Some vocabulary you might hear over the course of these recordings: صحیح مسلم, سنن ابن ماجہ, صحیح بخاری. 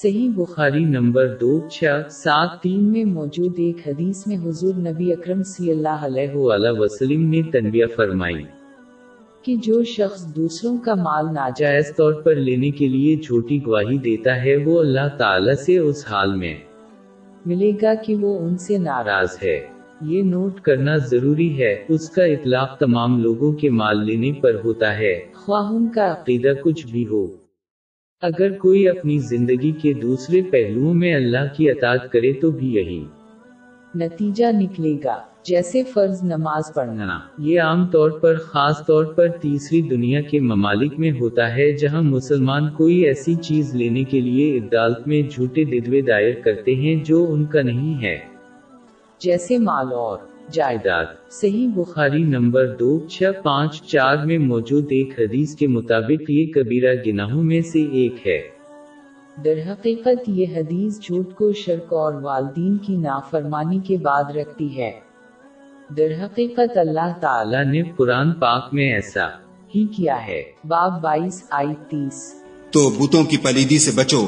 صحیح بخاری نمبر 2673 میں موجود ایک حدیث میں حضور نبی اکرم صلی اللہ علیہ وسلم نے تنبیہ فرمائی کہ جو شخص دوسروں کا مال ناجائز طور پر لینے کے لیے جھوٹی گواہی دیتا ہے وہ اللہ تعالی سے اس حال میں ملے گا کہ وہ ان سے ناراض ہے۔ یہ نوٹ کرنا ضروری ہے اس کا اطلاق تمام لوگوں کے مال لینے پر ہوتا ہے، خواہ ان کا عقیدہ کچھ بھی ہو۔ اگر کوئی اپنی زندگی کے دوسرے پہلوؤں میں اللہ کی اطاعت کرے تو بھی یہی نتیجہ نکلے گا، جیسے فرض نماز پڑھنا۔ یہ عام طور پر خاص طور پر تیسری دنیا کے ممالک میں ہوتا ہے جہاں مسلمان کوئی ایسی چیز لینے کے لیے عدالت میں جھوٹے دعوے دائر کرتے ہیں جو ان کا نہیں ہے، جیسے مال اور جائیداد۔ صحیح بخاری نمبر 2654 میں موجود ایک حدیث کے مطابق یہ کبیرہ گناہوں میں سے ایک ہے۔ درحقیقت یہ حدیث جھوٹ کو شرک اور والدین کی نافرمانی کے بعد رکھتی ہے۔ درحقیقت اللہ تعالی نے قرآن پاک میں ایسا ہی کیا ہے، باب 22 آیت 30۔ تو بتوں کی پلیدی سے بچو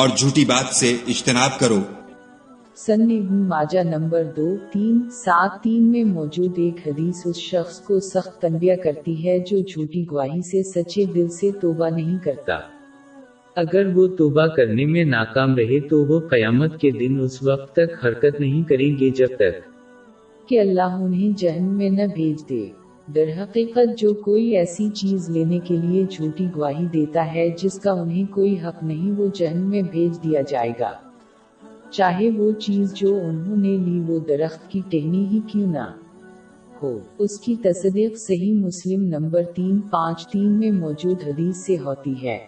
اور جھوٹی بات سے اجتناب کرو۔ سنن ابن ماجہ نمبر 2373 میں موجود ایک حدیث اس شخص کو سخت تنبیہ کرتی ہے جو جھوٹی گواہی سے سچے دل سے توبہ نہیں کرتا۔ اگر وہ توبہ کرنے میں ناکام رہے تو وہ قیامت کے دن اس وقت تک حرکت نہیں کریں گے جب تک کہ اللہ انہیں جہنم میں نہ بھیج دے۔ درحقیقت جو کوئی ایسی چیز لینے کے لیے جھوٹی گواہی دیتا ہے جس کا انہیں کوئی حق نہیں وہ جہنم میں بھیج دیا جائے گا، چاہے وہ چیز جو انہوں نے لی وہ درخت کی ٹہنی ہی کیوں نہ ہو۔ اس کی تصدیق صحیح مسلم نمبر 353 میں موجود حدیث سے ہوتی ہے۔